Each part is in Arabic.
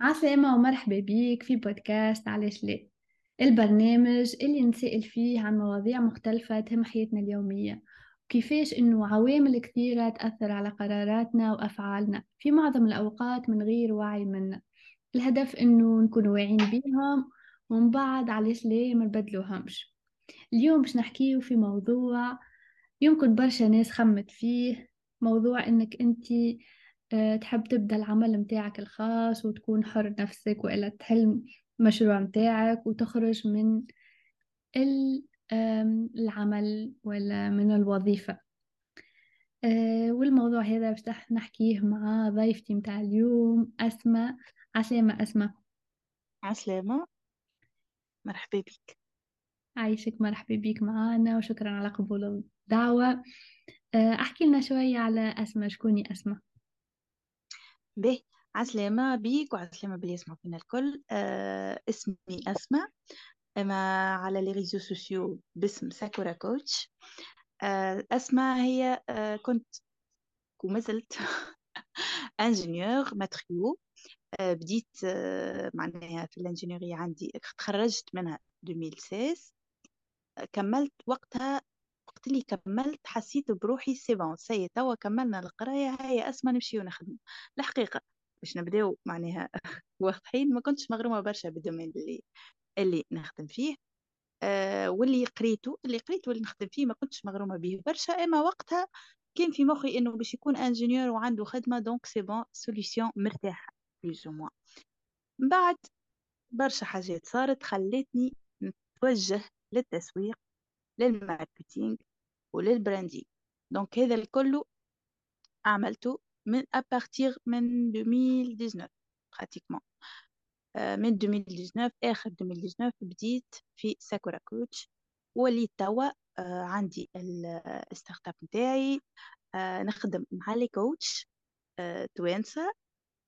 عسلامة ومرحبا بيك في بودكاست 3lech le، البرنامج اللي نسأل فيه عن مواضيع مختلفة تهم حياتنا اليومية وكيفاش إنه عوامل كثيرة تأثر على قراراتنا وأفعالنا في معظم الأوقات من غير وعي منا. الهدف إنه نكون واعين بيهم ومن بعد 3lech le ما نبدلوهمش. اليوم باش نحكيو في موضوع يمكن برشا ناس خمت فيه، موضوع إنك أنتي تحب تبدأ العمل متاعك الخاص وتكون حر نفسك وإلا تحل مشروع متاعك وتخرج من العمل ولا من الوظيفة. والموضوع هذا باش نحكيه مع ضيفتي متاع اليوم أسماء. أسماء عسلامة، مرحبا بك. عايشك، مرحبا بك معانا وشكرا على قبول الدعوة. أحكي لنا شوية على أسماء، شكوني أسماء؟ به، عسلامة بيك وعسلامة بلي يسمع فينا الكل. اسمي أسماء، أما على لي ريزو سوسيو باسم ساكورا كوتش. أسماء هي كنت ومازلت انجينيور ماتريو. بديت معناها في الانجينيورية، عندي تخرجت منها 2016، كملت وقتها. وقت اللي كملت حسيت بروحي سيبون سي توا كملنا القرايه، هي اسمى نمشي ونخدم. الحقيقه باش نبداو معناها واضحين، ما كنتش مغرومه برشا بالدومين اللي نخدم فيه، واللي قريته واللي نخدم فيه ما كنتش مغرومه به برشا. اما وقتها كان في مخي انه باش يكون انجينيور وعنده خدمه، دونك سيبون سوليسيون مرتاحه بلوزوموا. من بعد برشا حاجات صارت خلتني نتوجه للتسويق، للماركتينغ وللبراندينغ. دونك هذا الكل عملته من ابارتيغ من 2019 براتيكمون. من 2019 اخر 2019 بديت في ساكورا كوتش، وليت توا عندي الستارت اب نتاعي. نخدم مع لي كوتش توانسه،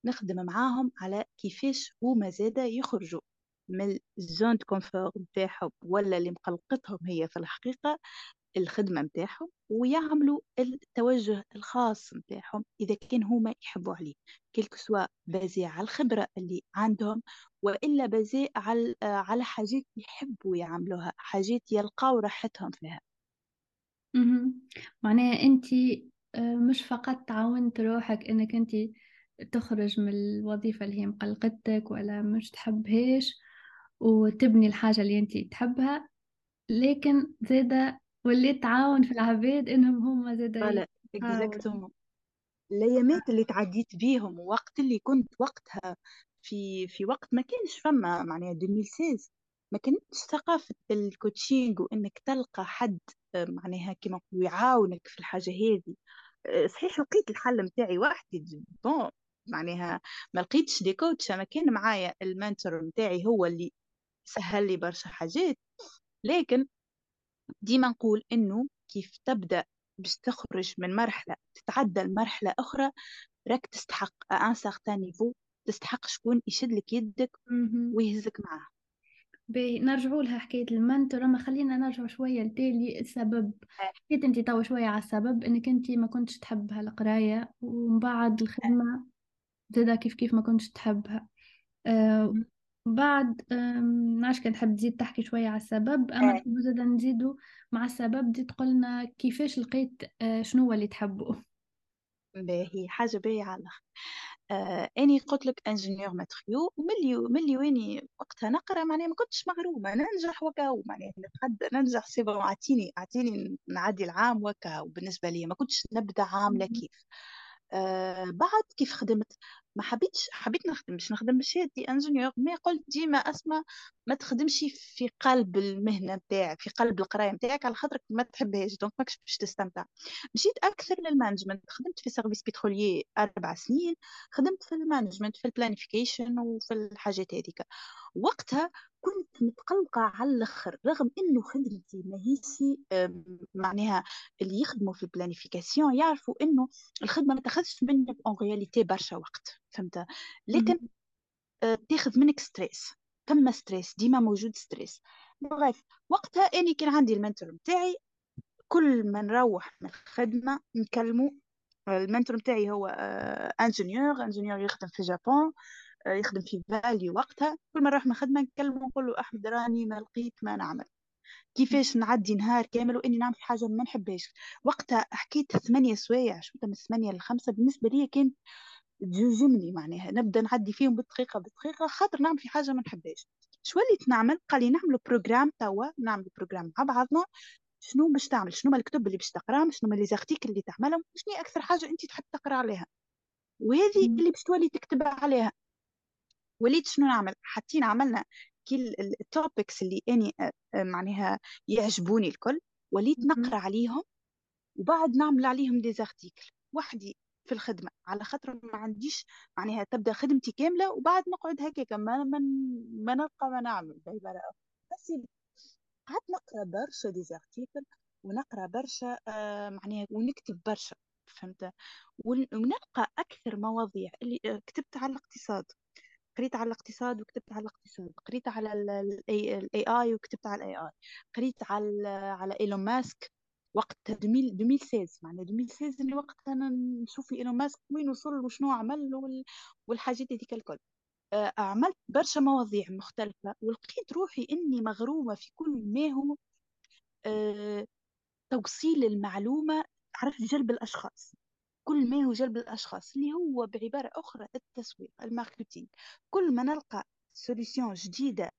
نخدم معاهم على كيفاش هما زاده يخرجوا من الزون دو كونفور نتاعهم، ولا اللي مقلقتهم هي في الحقيقه الخدمه نتاعهم، ويعملوا التوجه الخاص نتاعهم اذا كان هما يحبوا عليه، كلك سواء بازي على الخبره اللي عندهم والا بازي على حاجات يحبوا يعملوها، حاجات يلقاو راحتهم فيها. معناها انت مش فقط تعاونت روحك انك انت تخرج من الوظيفه اللي هي مقلقتك ولا مش تحبهاش وتبني الحاجة اللي أنتي تحبها، لكن زادة وليت تعاون في العباد إنهم هم زادة يتعاون. الأيامات اللي تعديت بيهم وقت اللي كنت وقتها في وقت ما كانش فما معناها 2016، ما كانتش ثقافة الكوتشينج وإنك تلقى حد معناها كما يعاونك في الحاجة هذه. صحيح لقيت الحل متاعي وحدي، بون معناها ما لقيتش دي كوتش، ما كان معايا المنتور متاعي هو اللي سهل لي برشا حاجات. لكن ديما نقول انه كيف تبدا باش تخرج من مرحله تتعدى لمرحله اخرى، راك تستحق ان سارتان نيفو، تستحق شكون يشد لك يدك ويهزك معاه. بنرجعوا لها حكايه المنتور، اما خلينا نرجع شويه لتالي السبب. حكيت انت تو شويه على السبب انك انت ما كنتش تحب هالقرايه، ومن بعد الخدمه زادا كيف ما كنتش تحبها. بعد نعرفش كان تحب تزيد تحكي شوية على السبب، أما زادا نزيدو مع السبب دي تقولنا كيفاش لقيت شنو هو اللي تحبه. باهي، حاجة باهي على الآخر. أني قلت لك انجينيور ماتريو، وملي واني وقتها نقرأ معناها ما كنتش مغرومة ننجح وكاو، معناها ننجح سيبا عطيني نعدي العام وكاو. بالنسبة لي ما كنتش نبدأ عاملة كيف. بعد كيف خدمت ما حبيت نخدم، مش نخدم بشهادتي انجينيور، ما قلت ديما اسمع ما تخدمش في قلب المهنه نتاعك، في قلب القرايه نتاعك، على خاطرك ما تحبهاش، دونك ماكش باش تستمتع. مشيت اكثر للمانجمنت، خدمت في سيرفيس بتروليي 4 سنين، خدمت في المانجمنت في البلانيفيكيشن وفي الحاجات هذيك. وقتها كنت متقلقه على الاخر، رغم انه خدمتي ماهيش معناها اللي يخدموا في البلانيفيكاسيون يعرفوا انه الخدمه ما تاخذش منك اون رياليتي برشا وقت، فهمت؟ لكن تاخذ منك ستريس، تم ستريس، ديما موجود ستريس. بغيت وقتها اني كان عندي المنتور نتاعي، كل ما نروح من الخدمه نكلمه. المنتور نتاعي هو انجينيور يخدم في جابان، يخدم في فاليو وقتها. كل مرة نروح من خدمة نكلمه ونقول له أحمد راني ما لقيت ما نعمل، كيفاش نعدي نهار كامل وإني نعمل حاجة ما نحبهاش. وقتها حكيت 8 سوايع، شفتها من 8 ل5 بالنسبة لي كانت تجملي، معناها نبدا نعدي فيهم بالدقيقة بالدقيقة خاطر نعمل في حاجة ما نحبهاش. شو وليت نعمل؟ قال لي نعملوا بروجرام توا، نعملوا بروجرام مع بعضنا، شنو باش تعمل، شنو ما الكتب اللي باش تقراهم، شنو ما لي زارتيكل اللي تعملهم، شنو أكثر حاجة أنت تحب تقرا عليها وهذه اللي باش تولي تكتب عليها. وليت شنو نعمل؟ حتى عملنا كل التوبكس اللي اني معناها يعجبوني الكل، وليت نقرا عليهم وبعد نعمل عليهم دي زارتيكل وحدي في الخدمه، على خاطر ما عنديش معناها تبدا خدمتي كامله وبعد نقعد هكاك ما نلقى ما نعمل بعباره اخرى. بس قعدت نقرا برشا دي زارتيكل ونقرا برشا معناها ونكتب برشا، فهمت؟ ونلقى اكثر مواضيع اللي كتبت على الاقتصاد، قريت على الاقتصاد وكتبت على الاقتصاد، قريت على الاي اي وكتبت على الاي اي، قريت على ايلون ماسك وقت 2016، معناها 2016 اللي وقتها انا نشوف في ايلون ماسك وين وصل وشنو عمل والحاجات هذيك الكل. عملت برشا مواضيع مختلفه ولقيت روحي اني مغرومه في كل ما هو توصيل المعلومه، عرفت جلب الاشخاص، كل ما هو جلب الأشخاص اللي هو بعبارة أخرى التسويق الماركتينج. كل ما نلقى سوليسيون جديدة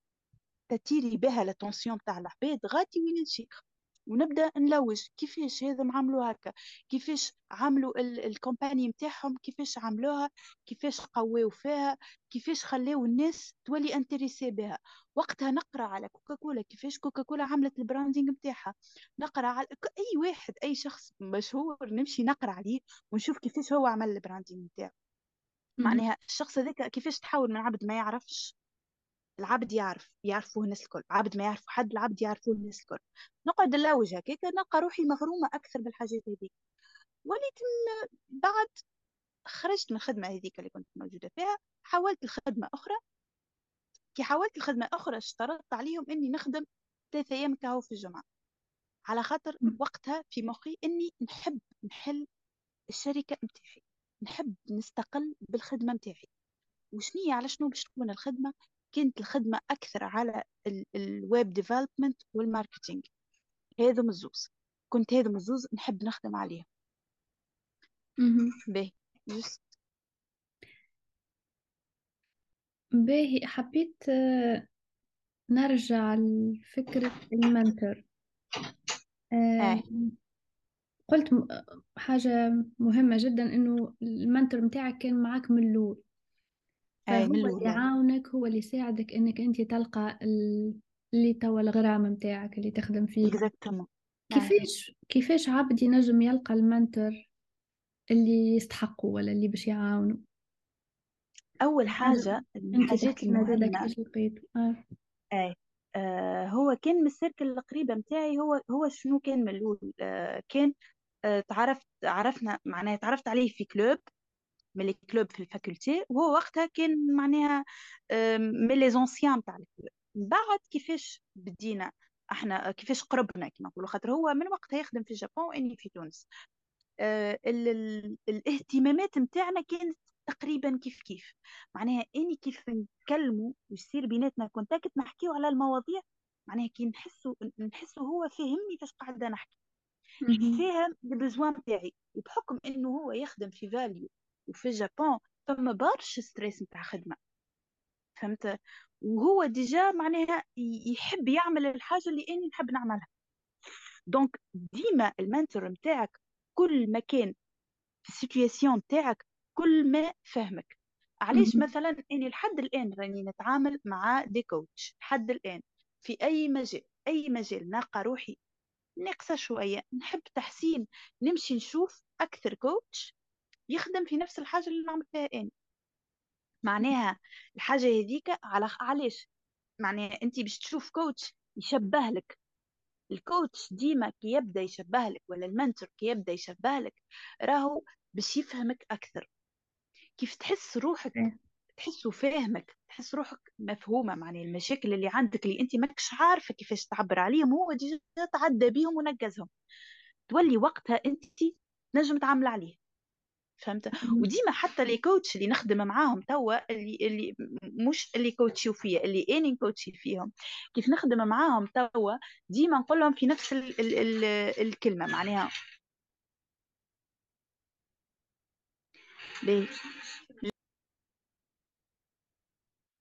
تتيري بها لتونسيون تاع العباد غادي وين نشيخ ونبدأ نلوج كيفاش هذا عملوا هكا، كيفاش عملوا الكومباني متاعهم، كيفاش عملوها، كيفاش قووا فيها، كيفاش خلاو الناس تولي انتريسي بها. وقتها نقرأ على كوكاكولا، كيفاش كوكاكولا عملت البراندينج متاعها، نقرأ على أي واحد أي شخص مشهور نمشي نقرأ عليه ونشوف كيفاش هو عمل البراندينج متاعه. معناها الشخص هذاك كيفاش تحول من عبد ما يعرفش العبد يعرفوه الناس الكل، عبد ما يعرفوا حد العبد يعرفوه الناس الكل. نقعد نلوج هكاك نلقى روحي مغرومه اكثر بالحاجات هذيك. وليت بعد خرجت من الخدمه هذيك اللي كنت موجوده فيها، حاولت لخدمه اخرى. كي حاولت لخدمه اخرى اشترطت عليهم اني نخدم 3 ايام كهو في الجمعه، على خاطر وقتها في مخي اني نحب نحل الشركه متاعي، نحب نستقل بالخدمه متاعي. وشنية على شنو باش تكون الخدمه؟ كانت الخدمة أكثر على الويب ديفلوبمنت والماركتينج، هذا مزوز كنت هذا مزوز نحب نخدم عليه. باهي باهي، حبيت نرجع لفكرة المنتور. قلت حاجة مهمة جدا، إنه المنتور متاعك كان معاك من الأول، هو اللي يعاونك، هو اللي يساعدك انك انت تلقى اللي توا الغرام متاعك اللي تخدم فيه. اكزاكتومون. كيفاش عبد ينجم يلقى المنتور اللي يستحقه ولا اللي باش يعاونه؟ اول حاجه الحاجات اللي مازالك باش لقيته هو كان من السيركل القريبه متاعي، هو شنو كان من الاول. كان تعرفنا معناها تعرفت عليه في كلوب من الكلوب في الفاكولتي، وهو وقتها كان معناها من لي زونسيان تاع الكلوب. بعد كيفاش بدينا احنا، كيفاش قربنا كما نقولوا، خاطر هو من وقتها يخدم في اليابان واني في تونس. الاهتمامات نتاعنا كانت تقريبا كيف كيف، معناها اني كيف نكلموا ويصير بيناتنا كونتاكت نحكيو على المواضيع، معناها كي نحسوا هو فهمني فاش قاعده نحكي، فاهم البزوان نتاعي. وبحكم انه هو يخدم في فاليو وفي اليابان فما برشا ستريس نتاع خدمه، فهمت؟ وهو ديجا معناها يحب يعمل الحاجه اللي اني نحب نعملها. دونك ديما المنتور نتاعك كل ما كان في السيتوياسيون نتاعك كل ما فهمك. علاش مثلا اني لحد الان راني نتعامل مع دي كوتش، لحد الان في اي مجال نلقى روحي ناقصه شويه نحب تحسين، نمشي نشوف اكثر كوتش يخدم في نفس الحاجة اللي نعمل فيها أنا. معناها الحاجة هذيك علاش معناها أنت باش تشوف كوتش يشبه لك. الكوتش ديما كي يبدأ يشبه لك ولا المنتور كي يبدأ يشبه لك راهو باش يفهمك أكثر. كيف تحس روحك تحسه فاهمك، تحس روحك مفهومة، معناها المشاكل اللي عندك اللي أنت ماكش عارفة كيفاش تعبر عليهم هو ديجا تعدى بيهم ونجزهم، تولي وقتها أنت نجم تعامل عليه. فهمت. وديما حتى لي كوتش اللي نخدم معاهم توا اللي مش اللي كوتشيو فيا اللي انا نكوتشي فيهم كيف نخدم معاهم توا ديما نقول لهم في نفس ال ال ال الكلمه معناها ليه.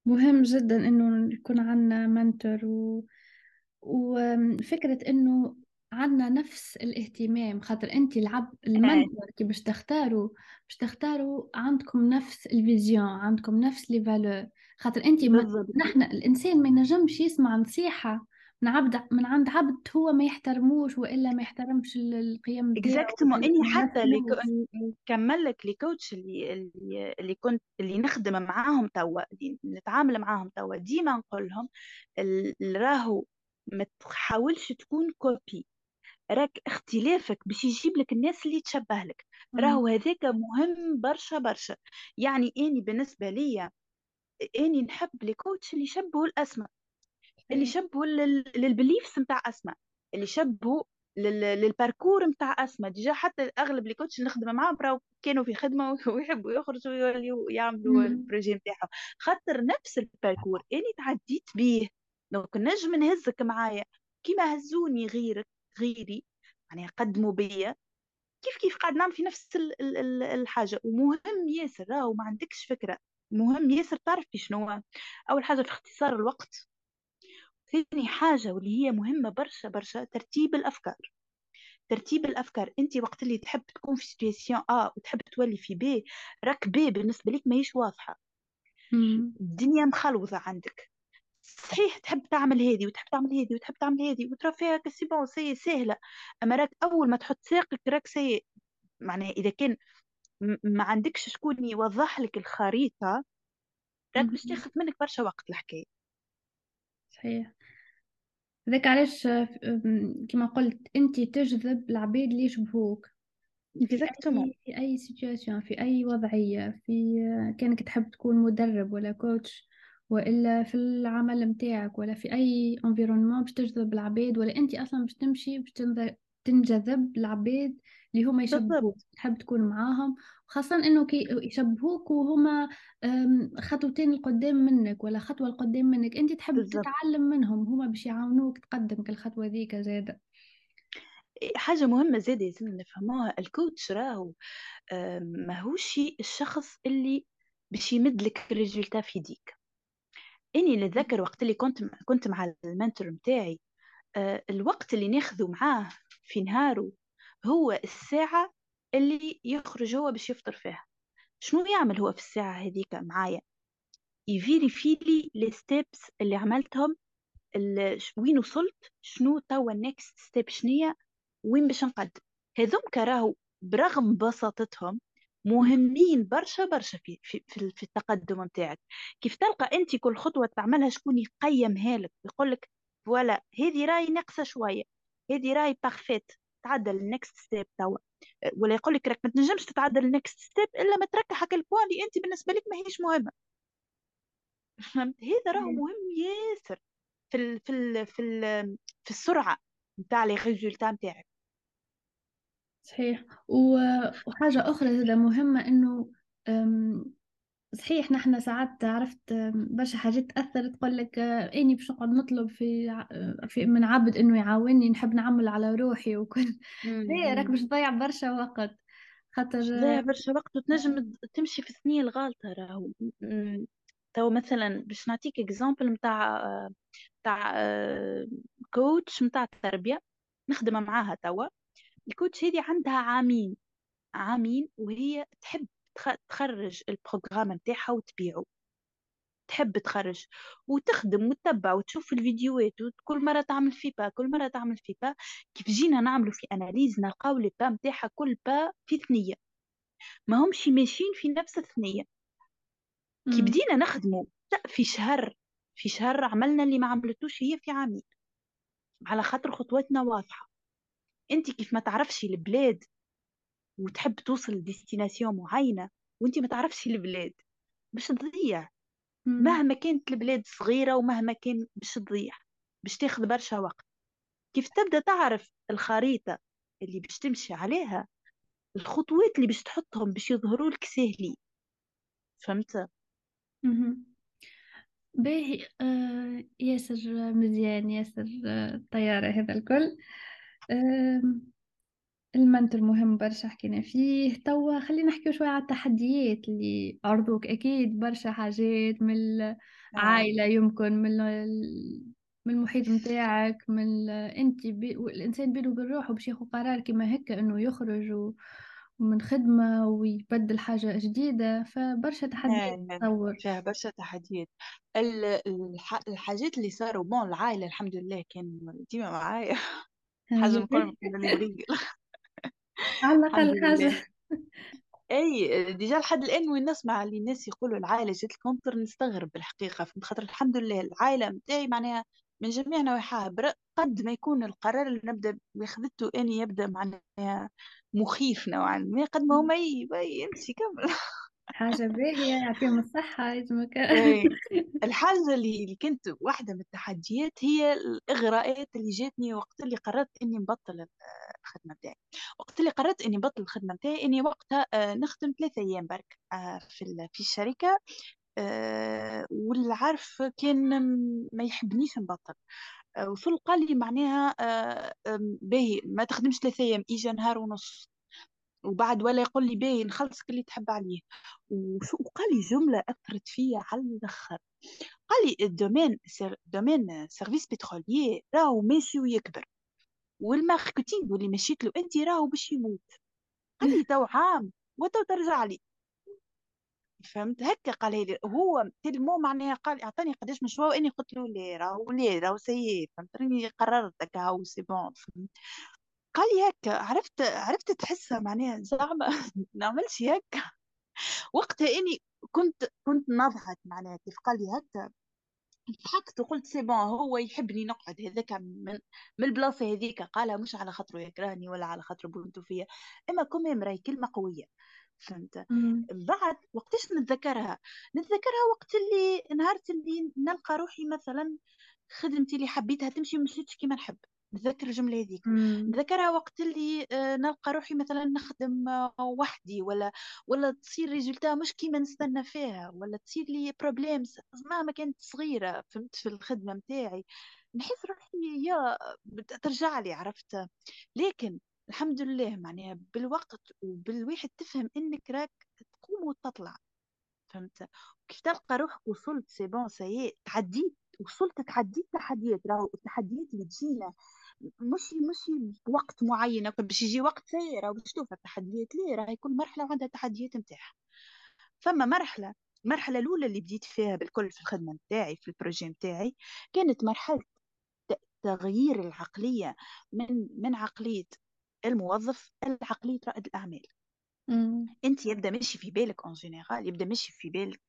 مهم جدا انه يكون عندنا منتور وفكره انه عندنا نفس الاهتمام، خاطر انت العب المنتور كي باش تختاروا عندكم نفس الفيزيون، عندكم نفس لي فالور، خاطر انت نحن الانسان ما ينجمش يسمع نصيحه من عند عبد هو ما يحترموش والا ما يحترمش القيم ديالو. اكزاكتومون اني حتى نكمل لك لي كوتش اللي نخدم معاهم توا اللي نتعامل معاهم توا ديما نقول لهم راهو ما تحاولش تكون كوبي، راك اختلافك باش يجيب لك الناس اللي تشبه لك، راهو هذاك مهم برشا برشا. يعني اني بالنسبه ليا اني نحب لي كوتش اللي شبهوا الاسماء، اللي شبهوا للبليفس نتاع اسماء، اللي شبهوا للباركور نتاع اسماء. ديجا حتى اغلب لي كوتش نخدم معاهم راهو كانوا في خدمه ويحبوا يخرجوا ويعملوا البروجي نتاعهم، خاطر نفس الباركور اني تعديت بيه. لو نجم نهزك معايا كيما هزوني غيري يعني قدموا بيا كيف قاعد نعمل في نفس الحاجه. ومهم ياسر راهو ما عندكش فكره، مهم ياسر تعرف شنو اول حاجه في اختصار الوقت، ثاني حاجه واللي هي مهمه برشا برشا ترتيب الافكار. انت وقت اللي تحب تكون في سيتوياسيون ا وتحب تولي في بي، راك بي بالنسبه لك ماهيش واضحه، الدنيا مخلوطه عندك. صحيح تحب تعمل هذه وتحب تعمل هذه وتحب تعمل هذه وترى فيها كسيبون سي سهله، اما راك اول ما تحط ساقك راك سي معناها اذا كان ما عندكش شكون يوضح لك الخريطه راك باش تاخذ منك برشا وقت الحكايه. صحيح، هذاك علاش كما قلت انت تجذب العباد اللي يشبهوك في اي سيتوياسيون، في اي وضعيه، في كانك تحب تكون مدرب ولا كوتش والا في العمل متاعك ولا في اي انفيرونمون باش تجذب العباد، ولا انت اصلا باش تمشي باش تنجذب العباد اللي هما يشبهوك تحب تكون معاهم، خاصه انه كي يشبهوك وهما خطوتين القدام منك ولا خطوه القدام منك، انت تحب بالزبط. تتعلم منهم، هما باش يعاونوك تقدمك الخطوه ذيك. زاده حاجه مهمه زاده لازم نفهموها، الكوتش راهو ماهوش الشخص اللي باش يمدلك الريزلتا في يديك. اني نتذكر وقت اللي كنت مع المنتور متاعي، الوقت اللي ناخذه معاه في نهاره هو الساعه اللي يخرج هو باش يفطر فيها. شنو يعمل هو في الساعه هذيك معايا؟ يفيريفي لي لي ستيبس اللي عملتهم، وين وصلت، شنو توا النكست ستيب، شنيه وين باش نقدم. هذوك راهو برغم بساطتهم مهمين برشا برشا في التقدم نتاعك. كيف تلقى انت كل خطوه تعملها شكون يقيمها لك، يقول لك فوالا هذه راي ناقصه شويه، هذه راي بارفيت، تعدل النكست ستيب توا، ولا يقول لك راك ما تنجمش تتعدل النكست ستيب الا ما تركح هاك البوان اللي انت بالنسبه لك ماهيش مهمه. فهمت؟ هذا راهو مهم ياسر في ال في ال في ال في السرعه نتاع لي ريزولتا نتاعك. صحيح. وحاجة أخرى هذا مهمة، إنه صحيح نحن ساعات عرفت برشا حاجات تأثر تقول لك إني باش نقعد نطلب في من عبد إنه يعاوني، نحب نعمل على روحي وكل راك باش تضيع برشا وقت، خاطر تضيع برشا وقت وتنجم تمشي في الثنية الغالطة. راهو تو مثلا باش نعطيك اكزامبل متاع كوتش متاع التربية نخدم معاها توا. الكوتش هذه عندها عامين وهي تحب تخرج البروغرام نتاعها وتبيعه، تحب تخرج وتخدم وتتبع وتشوف الفيديوهات وكل مره تعمل في با كل مره تعمل في با. كيف جينا نعملوا في اناليز نلقاو لي با نتاعها كل با في ثنيه، ما همش ماشيين في نفس الثنيه. كي بدينا نخدموا في شهر عملنا اللي ما عملتوش هي في عامين، على خاطر خطواتنا واضحه. انت كيف ما تعرفش البلاد وتحب توصل لديستيناسيون معينه وانت ما تعرفش البلاد باش تضيع، مهما كانت البلاد صغيره ومهما كان باش تضيع، باش تاخذ برشا وقت. كيف تبدا تعرف الخريطه اللي باش تمشي عليها الخطوات اللي باش تحطهم باش يظهروا لك ساهلين. فهمت؟ مهم. باهي. ياسر مزيان، ياسر الطيارة هذا الكل. المنتور مهم برشا حكينا فيه توا. خلينا نحكيو شوية على التحديات اللي عرضوك. أكيد برشا حاجات من العائلة، يمكن من المحيط متاعك، من أنت الإنسان بينه وبين روحه باش ياخد قرار كما هكا إنه يخرج ومن خدمة ويبدل حاجة جديدة. فبرشا تحديات تصور، فيها برشا تحديات. الحاجات اللي صاروا بون العائلة الحمد لله كان ديما معايا حاجة مقارنة على الأقل حاجة. أي ديجا لحد الآن وين نسمع اللي الناس يقولوا العائلة جات الكونتر نستغرب بالحقيقة. فهمت؟ خاطر الحمد لله العائلة متاعي معناها من جميع نواحيها، قد ما يكون القرار اللي نبدا اخذته اني يبدا معناها مخيف نوعا ما، قد ما هو ما يمشي كامل حاجه باهيه يعطيهم الصحه. يجمك الحاجه اللي كنت واحده من التحديات هي الاغراءات اللي جاتني وقت اللي قررت اني نبطل الخدمه بتاعي. وقت اللي قررت اني نبطل الخدمه بتاعي اني وقتها نخدم 3 ايام برك في الشركه، واللي عارف كان ما يحبنيش نبطل. وصل قال لي معناها باهي ما تخدمش 3 ايام، اجا نهار ونص وبعد، ولا يقول لي باهي نخلصك اللي تحب عليه. وقال لي جمله اثرت فيا على الاخر، قال لي الدومين سيرفيس بتروليي راهو ماشي ويكبر، والماركتينغ واللي مشيت له انت راهو باش يموت. قال لي تو عام وتو ترجع لي. فهمت هكا؟ قال لي هو تلمو معناها، قال اعطاني قداش مشروع واني قلت له لي راهو سيء. فهمت؟ راني قررت هكا هو سي بون. قال لي هكا. عرفت تحسها معناها زعما نعملش هكا وقتها. اني كنت نضحك معناها كيف قال لي هكا، ضحكت وقلت سي بون هو يحبني نقعد هذاك من البلاصه هذيك. قالها مش على خاطر يكرهني ولا على خاطر بنتو فيا، اما كوميم راهي كلمه قويه. فهمت؟ بعد وقتاش نتذكرها وقت اللي نهارت اللي نلقى روحي مثلا خدمتي اللي حبيتها تمشي مشيتش كيما نحب. نتذكر الجمله هذيك، نتذكرها وقت اللي نلقى روحي مثلا نخدم وحدي ولا تصير ريزولتا مش كيما نستنى فيها، ولا تصير لي بروبليمز مهما كانت صغيره. فهمت؟ في الخدمه متاعي نحس روحي يا ترجع لي. عرفت؟ لكن الحمد لله معناها بالوقت وبالواحد تفهم انك راك تقوم وتطلع. فهمت؟ وكيف تلقى روحك وصلت سي بون سي تعديت، وصلت تعديت تحديات. راهو التحديات اللي تجينا مش بوقت معين باش يجي وقت سيء. راهو تشوف التحديات ليه، راهي كل مرحله عندها تحديات نتاعها. فما المرحله الاولى اللي بديت فيها بالكل في الخدمه نتاعي في البروجي نتاعي كانت مرحله تغيير العقليه من عقليه الموظف العقلية رائد الأعمال. أنت يبدأ ماشي في بالك أون جينيرال، يبدأ ماشي في بالك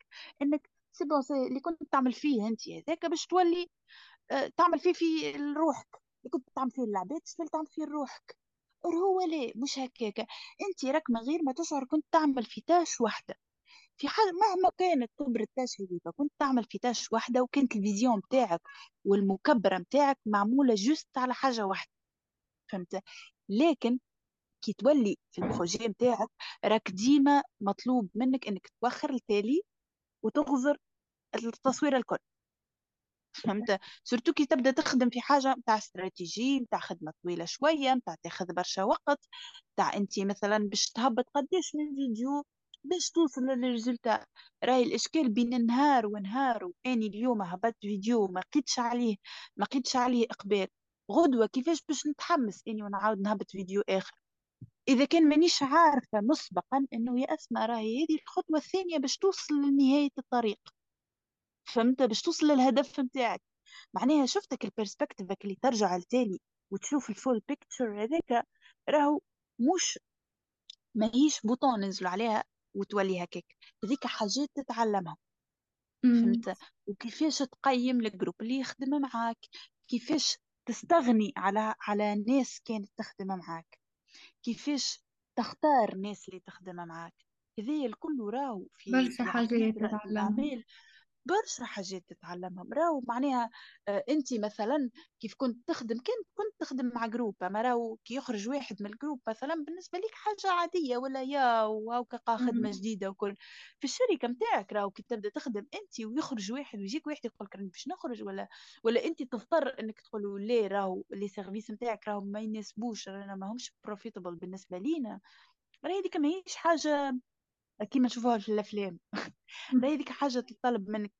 أنك سبوس اللي كنت تعمل فيه أنت هذاك باش تولي تعمل فيه في روحك. اللي كنت تعمل فيه اللعبات تولي تعمل فيه روحك. هو ليه مش هكاك؟ أنت راك من غير ما تشعر كنت تعمل في تاش واحدة. في حال مهما كانت كبر التاش هذيك كنت تعمل في تاش واحدة، وكانت الفيزيون بتاعك والمكبرة بتاعك معمولة جست على حاجة واحدة. فهمت؟ لكن كي تولي في البروجي نتاعك راك ديما مطلوب منك انك توخر التالي وتغزر التصوير الكل. فهمت؟ سورتو كي تبدا تخدم في حاجه نتاع استراتيجي، نتاع خدمه طويله شويه، نتاع تاخذ برشا وقت، نتاع انت مثلا باش تهبط قداش من فيديو باش توصل للريزلتا. راهي الاشكال بين نهار ونهار، واني اليوم هبطت فيديو ما لقيتش عليه اقبال، غدوة كيفاش باش نتحمس اني ونعاود نهبط فيديو اخر اذا كان مانيش عارفه مسبقا انه يا اسماء راهي هذه الخطوه الثانيه باش توصل لنهايه الطريق. فهمت؟ باش توصل للهدف نتاعك. معناها شفتك البيرسبكتيفك اللي ترجع لتالي وتشوف الفول بيكتشر هذاك راهو مش ماهيش بوطون ننزلوا عليها وتولي هكاك. هذيك حاجات تتعلمها. فهمت؟ وكيفاش تقيم الجروب اللي يخدم معاك، كيفاش تستغني على ناس كانت تخدم معاك، كيفاش تختار ناس اللي تخدم معاك. هذه الكل راهو في برشا حاجات تتعلم. برشا حاجات تتعلمها راهو معناها. انت مثلا كيف كنت تخدم، كنت تخدم مع جروب، ما راهو كي يخرج واحد من الجروب مثلا بالنسبه لك حاجه عاديه ولا يا وهاكا خدمه جديده وكل. في الشركه نتاعك راهو كي تبدا تخدم انت ويخرج واحد ويجيك واحد يقول لك باش نخرج، ولا انت تضطر انك تقول ليه راهو لي سيرفيس نتاعك راهو ما يناسبوش، رانا ماهمش بروفيتابل بالنسبه لينا. راه هذيك ماهيش حاجه كيما نشوفوها في الافلام، راهي هذيك حاجه تطلب منك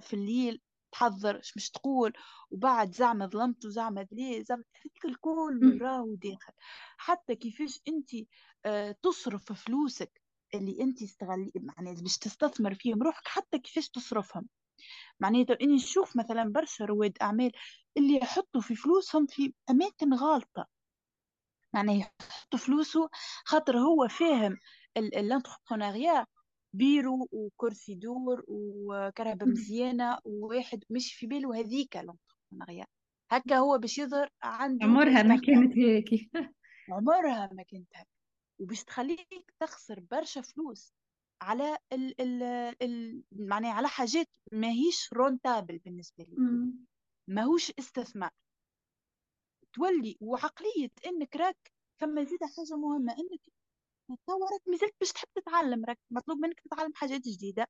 في الليل تحضر اش مش تقول، وبعد زعما ظلمت وزعما دلي زعما هذيك الكل راهو داخل. حتى كيفاش انت تصرف فلوسك اللي انت استغلي معناها باش تستثمر فيهم روحك، حتى كيفاش تصرفهم. معناتها اني نشوف مثلا برشا رواد اعمال اللي يحطوا في فلوسهم في اماكن غالطه، معناها يحطوا فلوسه خاطر هو فاهم الانتربرونيريا، بيرو وكرسي دور وكرهبه مزيانه وواحد مش في باله هذيك الانتربرونيريا، هكا هو باش يظهر عنده عمرها ما كانت هيك، عمرها ما كانت هيك، وباش تخليك تخسر برشا فلوس على ال معناها على حاجات ماهيش رونتابل بالنسبه لي، ماهوش استثمار. تولي وعقليه انك راك ثم زيادة حاجه مهمه، انك توا راك مازلت باش تحب تتعلم، راك مطلوب منك تتعلم حاجات جديده.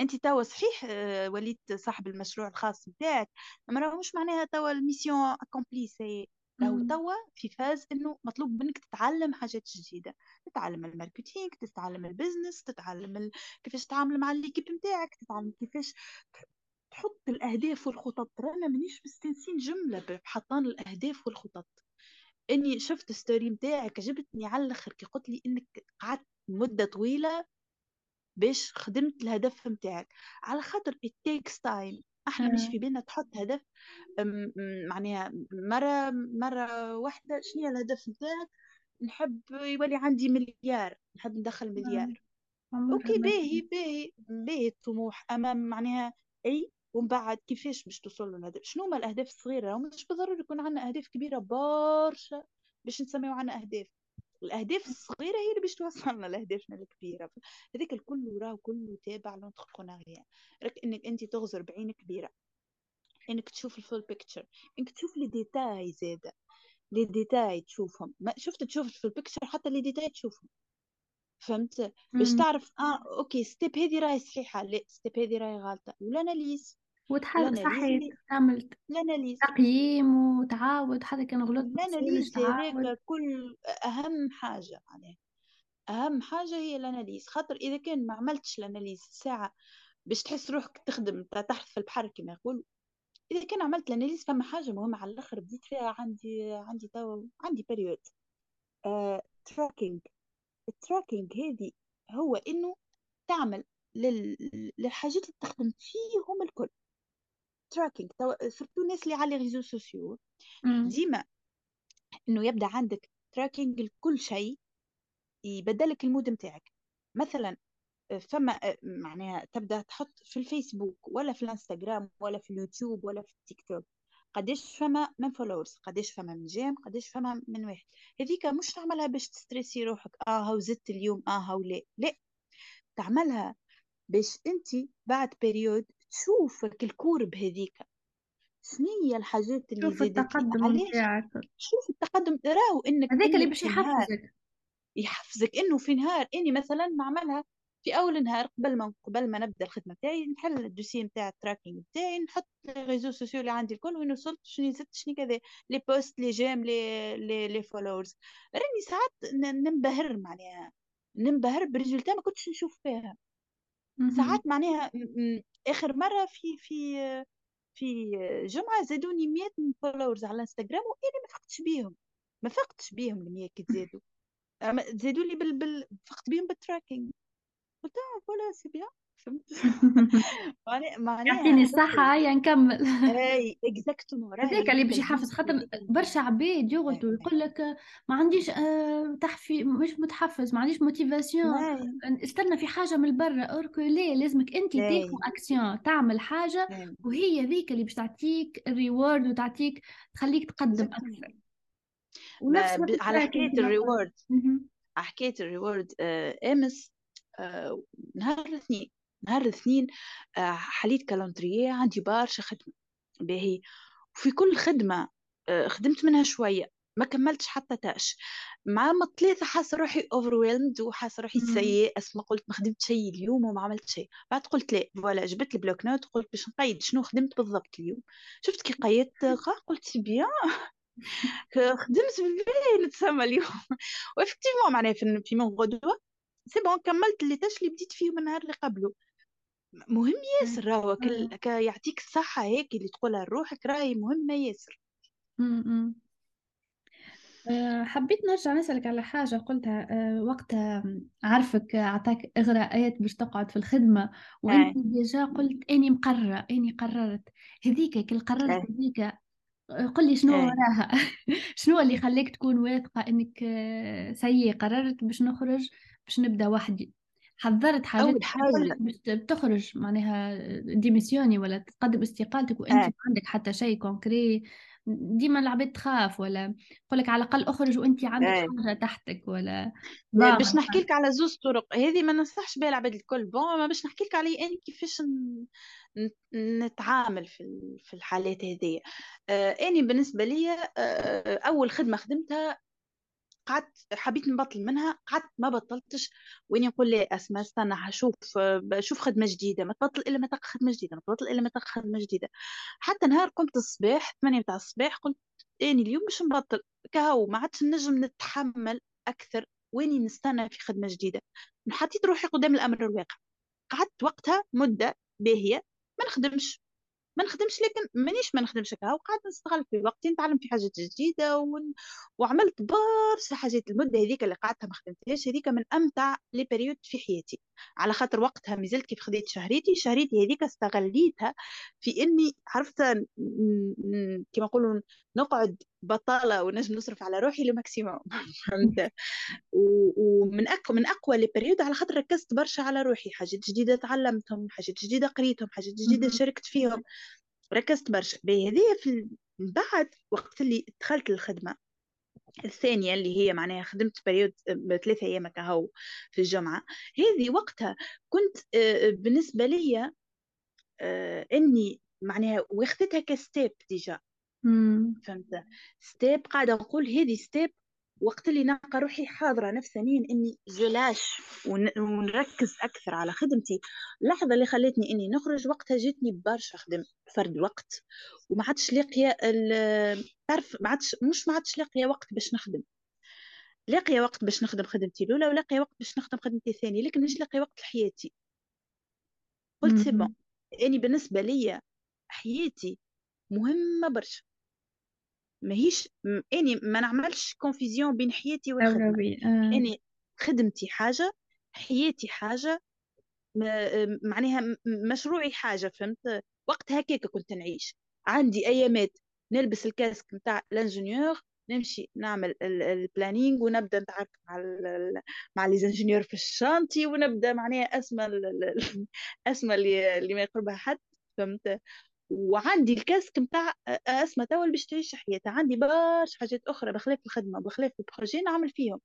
انت توا صحيح وليت صاحب المشروع الخاص بتاعك، اما راه مش معناها توا الميسيون اكومبلي سي، لو توا في فاز انه مطلوب منك تتعلم حاجات جديده، تتعلم الماركتينج، تتعلم البيزنس، تتعلم كيفاش تتعامل مع الليكيب نتاعك، تتعلم كيفاش تحط الاهداف والخطط. رانا مانيش مستنسين جمله بحطان الاهداف والخطط. اني شفت ستوري نتاعك عجبتني على الاخر، كي قلت لي انك قعدت مده طويله باش خدمت الهدف نتاعك، على خاطر it takes time. احنا مش في بالنا تحط هدف معناها مره واحده. شنو الهدف نتاعك؟ نحب يولي عندي مليار، نحب ندخل مليار. اوكي باهي باهي باهي الطموح، اما معناها اي ومن بعد كيفاش باش توصلوا للهدف؟ شنو هما الاهداف الصغيره؟ ومش بالضروره يكون عندنا اهداف كبيره برشا باش نسميو عندنا اهداف. الاهداف الصغيره هي اللي باش توصلنا لاهدافنا الكبيره. هذاك الكل راه كله تابع لونتربرونيريا، راك انك انت تغزر بعين كبيره، انك تشوف الفول بيكتشر، انك تشوف لي ديتاي، زاده لي ديتاي تشوفهم، ما شفت تشوف الفول بيكتشر حتى لي ديتاي تشوفهم، فهمت؟ باش تعرف اوكي ستيب هذه راهي صحيحه، لا ستيب هذه راهي غلطه، ولا اناليز وتحاول صحيح تعملت تقييم وتعاود حتى كان غلط. الاناليز هذاك كل اهم حاجه، معناها اهم حاجه هي الاناليز، خاطر اذا كان ما عملتش الاناليز ساعه باش تحس روحك تخدم تحت في البحر كما يقولوا. اذا كان عملت الاناليز فما حاجه مهمه على الاخر بديت فيها، عندي بريود تراكينج. التراكينج هذه هو انه تعمل للحاجات اللي تخدم فيهم الكل تراكينج. سورتو الناس اللي على ريزو سوسيو ديما انه يبدا عندك تراكينج لكل شيء، يبدلك المود نتاعك. مثلا فما معناها تبدا تحط في الفيسبوك ولا في الانستغرام ولا في اليوتيوب ولا في التيك توك قداش فما من فولورز، قداش فما من جيم، قداش فما من واحد. هذيك مش تعملها باش تستريسي روحك ها وزدت اليوم ها ولا لا، تعملها باش انت بعد بريود تشوفك الكورب هذيك شنية الحاجات اللي زادت التقدم عليك، شوف التقدم. راهو انك هذاك اللي باش يحفزك انه في نهار اني مثلا نعملها في اول نهار قبل ما نبدا الخدمه بتاعي، نحل الدوسي نتاع التراكينج بتاعي، نحط الريزو سوسيو اللي عندي الكل، وين وصلت شنو زدت شنو كذا، لي بوست لي جيم لي فولورز. راني ساعات ننبهر معناها، ننبهر بالريزلتات ما كنتش نشوف فيها ساعات. معناها اخر مره في جمعه زادوني 100 فولورز على الانستغرام، وانا ما فقتش بيهم ال 100 كي تزادوا، زادوا لي فقت بيهم بالتراكينج. قلت ولا سي بيان، فهمت؟ معناها يعطيني الصحه هيا نكمل. اي اكزاكتومون هذاك اللي باش يحفز، خاطر برشا عباد يغلطوا يقول لك ما عنديش تحفيز، مش متحفز، ما عنديش موتيفاسيون، استنى في حاجه من برا. اوركو ليه لازمك انت تاخذ اكسيون، تعمل حاجه وهي هذيك اللي باش تعطيك الريورد وتعطيك تخليك تقدم اكثر. ونفس على حكايه الريورد، امس نهار الاثنين نهار الاثنين حليت كالندرية عندي برشا خدمة باهي، وفي كل خدمة خدمت منها شوية ما كملتش حتى تاش مع ما الثلاثة حاسة روحي overwhelmed وحاسة روحي سيئة. اسمع قلت ما خدمت شيء اليوم وما عملت شيء، بعد قلت لا فوالا جبت البلوك نوت قلت باش نقيد شنو خدمت بالضبط اليوم. شفت كي قيدت قلت بيان خدمت بالباهي نتسمى اليوم وإفكتيفمون معناها في من غدوة سي بون كملت اللي تاش اللي بديت فيه من النهار اللي قبله. مهم ياسر راهو يعطيك الصحة هيك اللي تقولها لروحك راهي مهمة ياسر. حبيت نرجع نسألك على حاجة قلتها وقت عارفك عطاك إغراءات باش تقعد في الخدمة وأنت ديجا قلت أني مقررة أني قررت هذيك كل قررت هذيك قل لي شنو وراها شنو اللي خليك تكون واثقة أنك سيئة قررت باش نخرج باش نبدأ وحدي حذرت حاجات بتخرج معناها ديميسيوني ولا تقدم استقالتك وأنت ما عندك حتى شيء كونكري ديما العباد تخاف ولا قولك على الأقل أخرج وأنت عندك حاجة تحتك ولا باش نحكيلك على زوز طرق هذه ما ننصحش بها العباد الكل بون ما باش نحكيلك عليه أنا كيفاش نتعامل في الحالات هذه. أنا بالنسبة لي أول خدمة خدمتها قعدت حبيت نبطل منها قعدت ما بطلتش وين نقول لي اسمع استنى شوف خدمه جديده ما تبطل الا ما تلقى خدمه جديده ما تبطل الا ما تلقى خدمه جديده. حتى نهار قمت الصباح 8 تاع الصباح قلت اني اليوم باش نبطل كهو ما عادش نجم نتحمل اكثر واني نستنى في خدمه جديده. حطيت روحي قدام الامر الواقع قعدت وقتها مده باهيه ما نخدمش لكن مانيش ما نخدمش هكا وقعدت نستغل في وقتي نتعلم في حاجات جديده وعملت برشا حاجات. المده هذيك اللي قعدتها ما خدمتهاش هذيك من امتع لي بريود في حياتي على خاطر وقتها مازلت كيف خديت شهريتي هذيك استغليتها في اني عرفت كيما نقولوا نقعد بطاله ونجم نصرف على روحي لماكسيموم فهمت ومن اقوى لي بريود على خاطر ركزت برشا على روحي حاجات جديده تعلمتهم حاجات جديده قريتهم حاجات جديده شاركت فيهم ركزت برشا بهذه. في بعد وقت اللي دخلت الخدمه الثانيه اللي هي معناها خدمت بريود 3 ايام كهو في الجمعه هذه وقتها كنت بالنسبه لي اني معناها واخدتها كستيب ديجا فهمت ستيب قاعده نقول هذه ستيب وقت اللي نلقى روحي حاضره نفسانيا اني جلاش ونركز اكثر على خدمتي. اللحظه اللي خلتني اني نخرج وقتها جتني برشا خدم فرد وقت وما عادش لاقيه تعرف ما عادش لاقيه وقت باش نخدم لاقيه وقت باش نخدم خدمتي الاولى ولاقيه وقت باش نخدم خدمتي الثانيه لكن مش لاقيه وقت لحياتي. قلت سي بون يعني بالنسبه لي حياتي مهمه برشا ماهيش اني ما نعملش كونفيزيون بين حياتي والخدمه. اني خدمتي حاجه حياتي حاجه معناها مشروعي حاجه فهمت. وقت هكاك كنت نعيش عندي ايامات نلبس الكاسك نتاع الانجينيور نمشي نعمل البلانينغ ونبدا نتعارك مع الانجينيور في الشانتي ونبدا معناها اسمى اللي ما يقربها حد فهمت. وعندي الكاسك نتاع اسمه تاول باش تعيش حياتها عندي برشا حاجات اخرى بخلاف الخدمه بخلاف البروجي نعمل فيهم.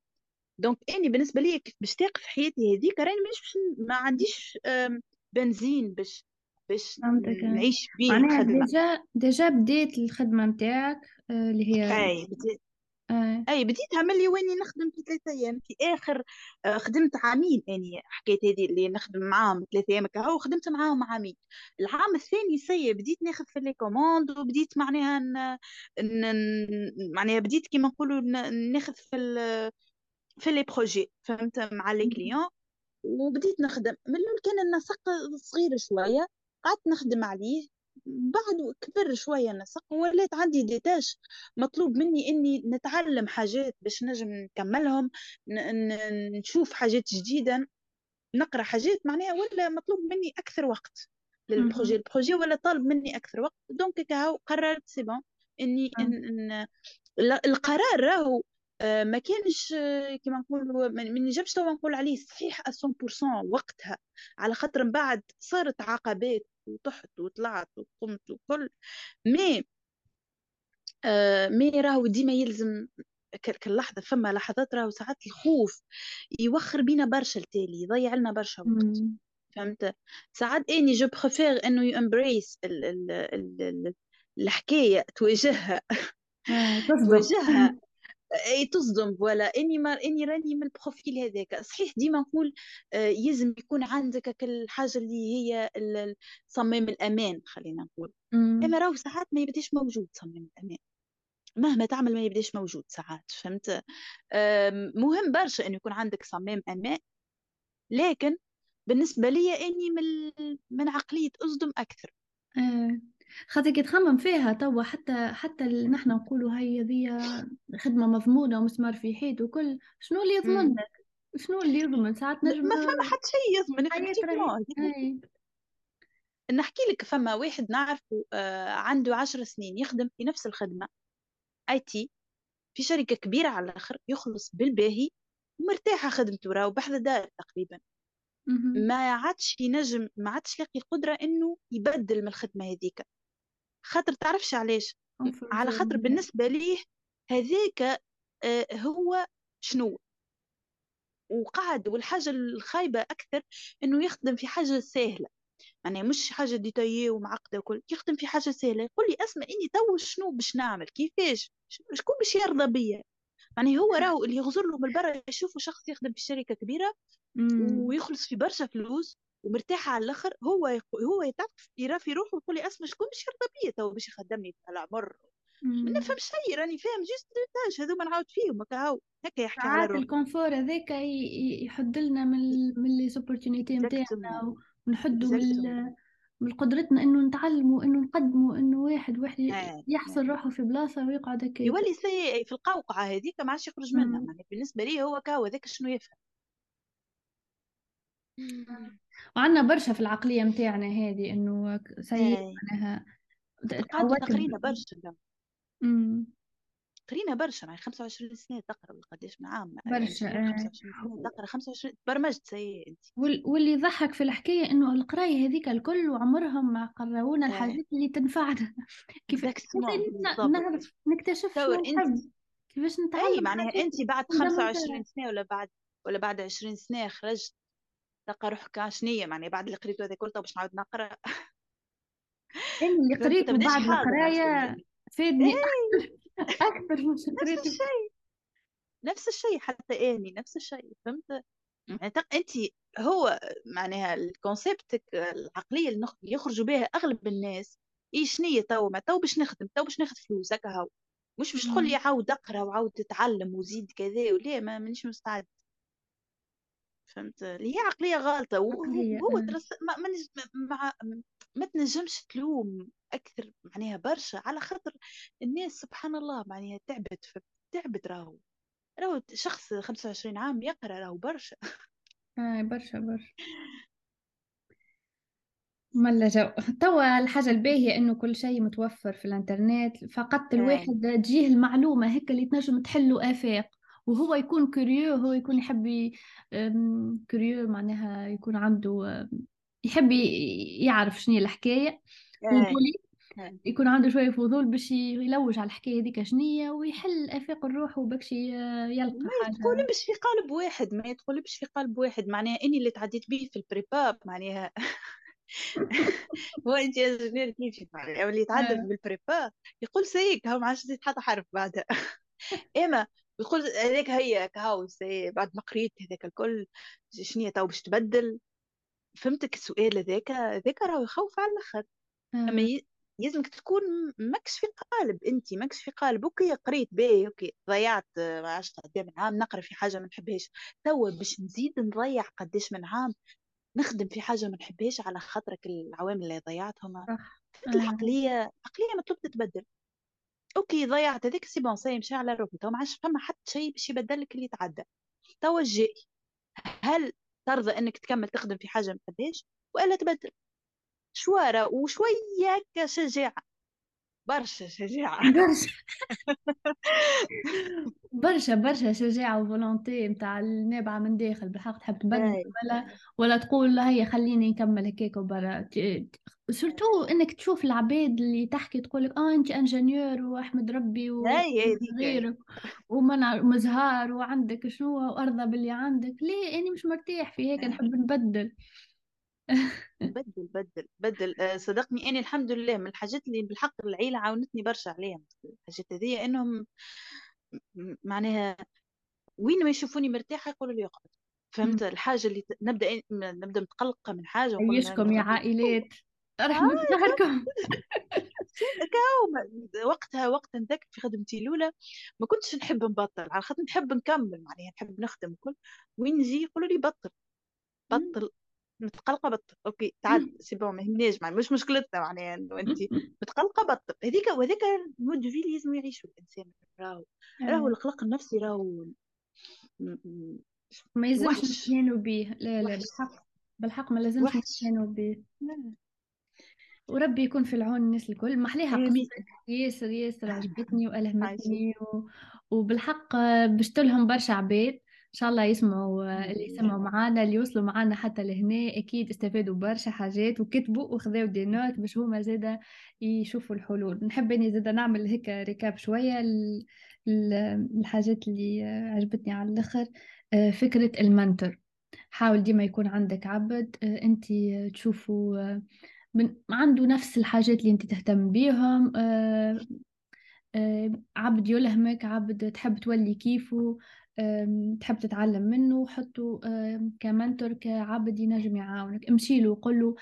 دونك اني بالنسبه لي كيف باش تقف حياتي هذيك راني مش ما عنديش بنزين باش نعيش بيه الخدمه. ديجا بديت الخدمه نتاعك اللي هي بديتها ملي واني نخدم في 3 ايام في اخر خدمت عامين اني حكيت هذه اللي نخدم معاهم 3 ايام كهو خدمت معاهم عامين. العام الثاني سي بديت ناخذ في لي كوموند وبديت معناها معناها بديت كيما نقولوا ناخذ في لي بروجي فهمت مع لي كليون وبديت نخدم من اللي كان النسق صغير شويه قعدت نخدم عليه بعد كبر شويه النسق ولات عندي ديتاش مطلوب مني اني نتعلم حاجات باش نجم نكملهم نشوف حاجات جديده نقرا حاجات معناها ولا مطلوب مني اكثر وقت للبروجي ولا طالب مني اكثر وقت. دونك كاو قررت سي بون اني القرار راهو ما كانش كما نقولوا من جابش تو نقول عليه صحيح 100% وقتها على خاطر من بعد صارت عقبات وطحت وطلعت وقمت وكل مي راهو ديما يلزم كاللحظه فما لحظات راهو ساعات الخوف يوخر بينا برشا التالي يضيع لنا برشا وقت فهمت؟ ساعات اني جو بريفير انه يمبريس الحكايه، تواجهها تصدق. تواجهها، اي تصدم. ولا اني ما اني راني من البروفيل هذاك صحيح. ديما نقول يلزم يكون عندك الحاجه اللي هي صمام الامان، خلينا نقول. اما راهو ساعات ما يبداش موجود صمام الامان، مهما تعمل ما يبداش موجود ساعات، فهمت؟ مهم برشا انه يكون عندك صمام امان. لكن بالنسبه لي اني من عقليه اصدم اكثر. خاطر كي تخمم فيها توا، حتى نحنا نقولوا هي ذي خدمه مضمونه ومسمار في حيط وكل، شنو اللي يضمن لك؟ شنو اللي يضمن؟ ساعات نجم ما فما حتى شيء يضمن. نحكي لك، فما واحد نعرفه عنده 10 سنين يخدم في نفس الخدمه، اي تي، في شركه كبيره على الاخر، يخلص بالباهي ومرتاحه خدمته، راهو بحذا دار تقريبا. ما عادش لاقي القدره انه يبدل من الخدمه هذيك، خاطر تعرفش علاش؟ على خاطر بالنسبه ليه هذيك هو شنو وقعد. والحاجه الخايبه اكثر انه يخدم في حاجه سهله، يعني مش حاجه ديتاييه ومعقده وكل، يخدم في حاجه سهله. يقول لي اسمع اني تو شنو باش نعمل، كيفاش، شكون باش يرضى بيا؟ يعني هو راهو اللي يغزر له من برا يشوفه شخص يخدم في شركه كبيره ويخلص في برشا فلوس ومرتاح على الاخر، هو يتعرف يرافي روحه ويقول لي اسمع شكون باش يرضى بيا تو باش يخدمني في العمر؟ ما نفهم شيء، راني فاهم جوست ديتاج هذوما نعاود فيهم هكا، هكا يحكي على روحه. ساعات الكونفور هذاك يحد لنا من الاوبورتونيتي نتاعنا، ونحدوا من قدرتنا انه نتعلموا، انه نقدموا، انه واحد يحصل روحه في بلاصه ويقعد هكا، يولي في القوقعه هذيك ما عادش يخرج منها. يعني بالنسبه لي هو كهو هذاك شنو يفهم. وعندنا برشا في العقليه نتاعنا هذه انه سيء، معناها قرينا برشا، يعني 25 سنه تقرا قداش من عام، برشا 25 سنه تقرا، 25 تبرمجت سيء انت. واللي يضحك في الحكايه انه القرايه هذيك الكل وعمرهم ما قراونا الحاجات اللي تنفعنا. كيفاش نعرف نكتشف ونحب كيفاش نتعلم؟ معناها انت بعد 25 سنه ولا بعد 20 سنه خرجت تلقى روحك عشنية، معناها بعد اللي قريته هذا كله باش نعاود نقرا. اللي قريته بعد القرايه فادني أكثر من شكريتي. نفس الشيء حتى أني نفس الشيء، فهمت؟ أنت هو معناها الكونسبتك العقلية اللي يخرجوا بها أغلب الناس إيه شنية تو، ما تو باش نخدم، تو باش ناخد فلوس هكا، هاو مش تقول لي عاود أقرأ وعاود تتعلم وزيد كذا وليه ما منيش مستعد، فهمت؟ اللي هي عقلية غالطة. وهو ما تنجمش تلوم اكثر، معناها برشا، على خاطر الناس سبحان الله معناها تعبت. راهو شخص 25 عام يقرا، راهو برشا. برشا ملا جو. توا الحاجه الباهيه انه كل شيء متوفر في الانترنت، فقط الواحد تجيه المعلومه هيك اللي تنجم تحلو افاق، وهو يكون كوريو، هو يكون يحب كوريو، معناها يكون عنده يحب يعرف شنو الحكايه، يكون عنده شويه فضول باش يلوج على الحكايه هذيك شنيه، ويحل افاق الروح وبكش يلقى حاجه. ما يدخلش في قالب واحد، معناها اني اللي تعديت بيه في البريباب، معناها هو انت يا جنير كيفي، معناها اللي تعدت بالبريباب يقول سيك هاو، ما عادش يتحط حرف بعدها. اما يقول هذاك هي هاو بعد ما قريت هذاك الكل شنيه تو باش تبدل، فهمتك؟ السؤال هذاك راهو يخوف على الاخر. اما يلزمك تكون ماكش في قالب، انت ماكش في قالب. اوكي قريت باهي، اوكي ضيعت ما عادش قدام عام نقرا في حاجه ما نحبهاش، توا باش نزيد نضيع قداش من عام نخدم في حاجه ما نحبهاش على خاطرك العوامل اللي ضيعتهم. العقليه مطلوب تتبدل. اوكي ضيعت هذاك سي بون، ساي مشى على روحي، توا ما عادش فما حتى شيء باش يبدلك اللي تعدى. توا جاي، هل ترضى انك تكمل تخدم في حاجه ما تحبهاش والا تبدل؟ شوارة وشوية كشجاعة، برشا شجاعة وفولونتي متاع النابعة من داخل، بالحق تحب تبدل ولا تقول لا هي خليني نكمل هكاك وبرا. سورتو انك تشوف العباد اللي تحكي تقولك انت انجنيور واحمد ربي وغيرك ومزهار وعندك شنو وارضى باللي عندك، ليه اني مش مرتاح في هيك، نحب نبدل. بدل بدل بدل صدقني أنا الحمد لله من الحاجات اللي بالحق العيلة عاونتني برشا عليها الحاجات هذيا، إنهم معناها وين ما يشوفوني مرتاحة يقولوا لي اقعد. فهمت الحاجة اللي نبدأ متقلقة من حاجة. عيشكم يا عائلات رحمة ظهركم. وقتها وقت نذكر في خدمتي الأولى ما كنتش نحب نبطل على خاطر نحب نكمل، معناها نحب نخدم وكل، وين نجي يقولوا لي بطل متقلقة بطل، أوكي تعال سيبو ما يهمناش، مش مشكلتنا معناها أنت متقلقة بطل. هذيك وهذاك المود في لازم يعيشوا الإنسان، راهو الخلق النفسي راهو ما يلزمش نتهانوا بيه، لا لا بالحق ما لازمش نتهانوا بيه، وربي يكون في العون الناس الكل. محليها قصتك ياسر ياسر عجبتني والهمتني وبالحق بشت لهم برشا عباد ان شاء الله يسمعوا اللي يسمعوا معانا اللي يوصلوا معانا حتى لهنا اكيد استفادوا برشا حاجات وكتبوا وخذوا دي نوت باش هما زاده يشوفوا الحلول. نحب اني زاده نعمل هيك ريكاب شويه الحاجات اللي عجبتني على الاخر. فكره المنتور، حاول ديما يكون عندك عبد انت تشوفوا عنده نفس الحاجات اللي انت تهتم بيهم، عبد يلهمك، عبد تحب تولي كيفه، تحب تتعلم منه، حطه كمنتور كعبد ينجم يعاونك. امشيله وقوله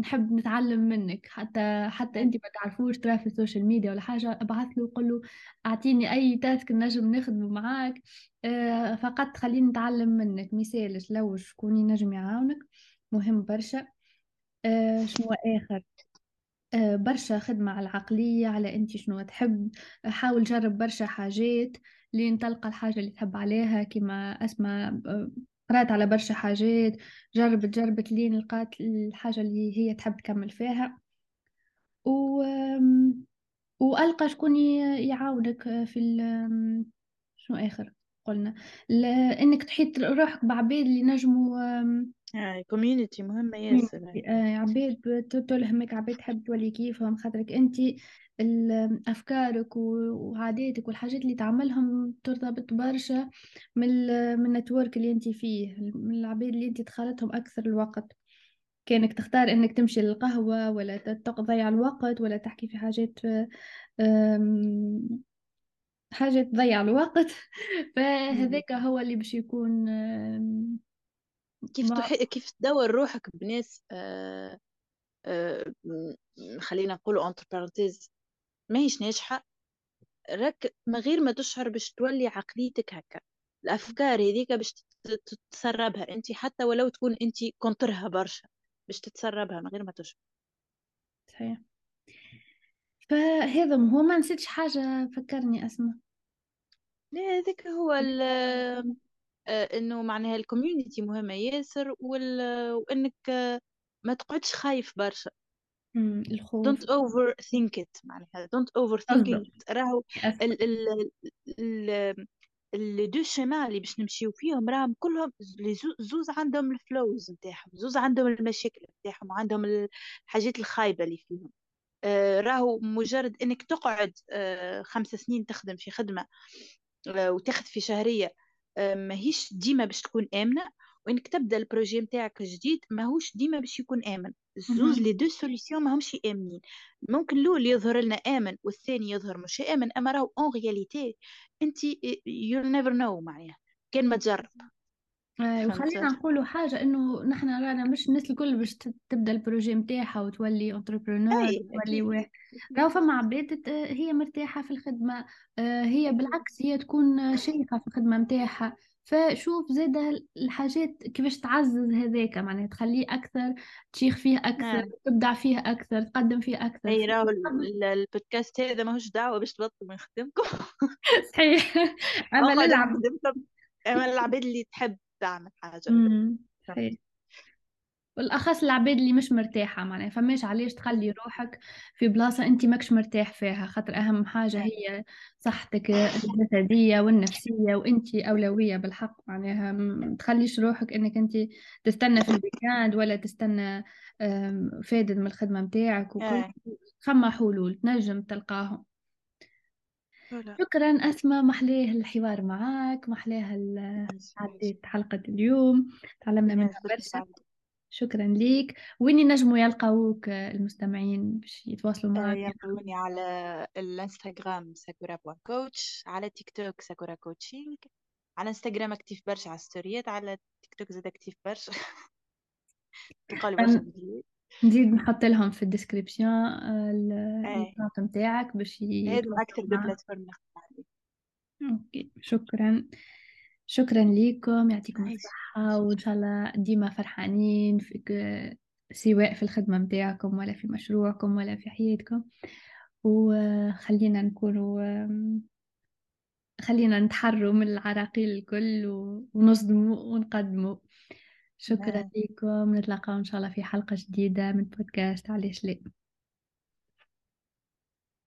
نحب نتعلم منك، حتى انت ما تعرفوش تراه في السوشيال ميديا ولا حاجه، ابعث له وقوله اعطيني اي تاسك نجم نخدمه معاك، فقط خليني نتعلم منك، مثالش لو شكون ينجم يعاونك مهم برشا. شنو آخر برشا خدمة على العقلية، على أنت شنو تحب، حاول جرب برشا حاجات لين تلقى الحاجة اللي تحب عليها. كما أسمع قرأت على برشا حاجات، جربت لين لقات الحاجة اللي هي تحب تكمل فيها، وألقى شكون يعاونك في شنو آخر قلنا لأنك تحيط روحك بعباد اللي نجموا كوميونيتي مهمة ياسر، عباد تلهمك، عباد تحب تولي كيفهم خاطرك أنت، أفكارك وعاداتك والحاجات اللي تعملهم ترتبط برشا من النتورك اللي أنت فيه، من العباد اللي أنت تخالطهم أكثر الوقت. كانك تختار أنك تمشي للقهوة ولا تضيع الوقت ولا تحكي في حاجة تضيع الوقت، فهذاك هو اللي باش يكون كيف تدور روحك بناس خلينا نقولوا انتر بارنتيز ماهيش ناجحه، راك من غير ما تشعر باش تولي عقليتك هكا الافكار هذيك باش تتسربها انت، حتى ولو تكون انت كونترها برشا باش تتسربها من غير ما تشعر. صحيح، فهذا هو. ما نسيتش حاجه فكرني أسماء؟ لا هذاك هو انه معناها الكوميونيتي مهمه ياسر، وانك ما تقعدش خايف برشا. الخوف don't over think it، معناها don't over thinking it. راهو دو شيما اللي باش نمشيو فيهم راهم كلهم زوز عندهم الفلوز نتاعهم، زوز عندهم المشاكل نتاعهم، وعندهم الحاجات الخايبه اللي فيهم. راهو مجرد انك تقعد 5 سنين تخدم في خدمه وتاخذ في شهريه ماهيش ديما باش تكون آمنة، وإنك تبدأ البروجي متاعك جديد ماهوش ديما باش يكون آمن. الزوز لي دو سوليسيون ماهمش آمنين، ممكن الأول يظهر لنا آمن والثاني يظهر مش آمن، أما راهو اون رياليتي أنت you'll never know معناها كان ما تجرب. وخلينا نقولوا حاجة إنه نحن رانا مش الناس الكل باش تبدأ البروجي متاعها وتولي انتربرونور وتولي واحد، راهو فما عباد هي مرتاحة في الخدمة، هي بالعكس هي تكون شيخة في الخدمة متاعها، فشوف زاده الحاجات كيفاش تعزز هذاك، معناها تخليه أكثر، تشيخ فيه أكثر، تبدع فيه أكثر، تقدم فيه أكثر. أي راهو البودكاست هذا ماهوش دعوة باش تبطلوا من خدمكم. صحيح، أما العباد اللي تحب تعمل حاجة. صحيح، والأخص العباد اللي مش مرتاحة، معناها فماش علاش تخلي روحك في بلاصة أنت ماكش مرتاح فيها، خاطر أهم حاجة هي صحتك الجسدية والنفسية، وأنت أولوية بالحق. معناها ما تخليش روحك أنك أنت تستنى في البيكاند ولا تستنى فادد من الخدمة متاعك، وكل خمة حلول تنجم تلقاهم. شكرا أسماء، محليه الحوار معاك، محليه عديت حلقة اليوم، تعلمنا منها برشا. شكرا ليك. وين ينجموا يلقاوك المستمعين باش يتواصلوا معاك؟ يلقوني على الانستغرام sakura.coach، على تيك توك sakura coaching، على انستغرام اكتيف برشا على ستوريات، على تيك توك زاد اكتيف برشا. تلقاو برشا فيديوهات نزيد نحط لهم في الديسكريبشن الرابط نتاعك باش هادو اكثر بلاتفورم نخدم عليه. اوكي شكرا ليكم، يعطيكم الصحة، وإن شاء الله ديما فرحانين في سواء في الخدمة متاعكم ولا في مشروعكم ولا في حياتكم، وخلينا نكونوا خلينا نتحروا من العراقيل الكل ونصدموا ونقدموا. شكرا ليكم، نتلاقاو إن شاء الله في حلقة جديدة من بودكاست 3lech le.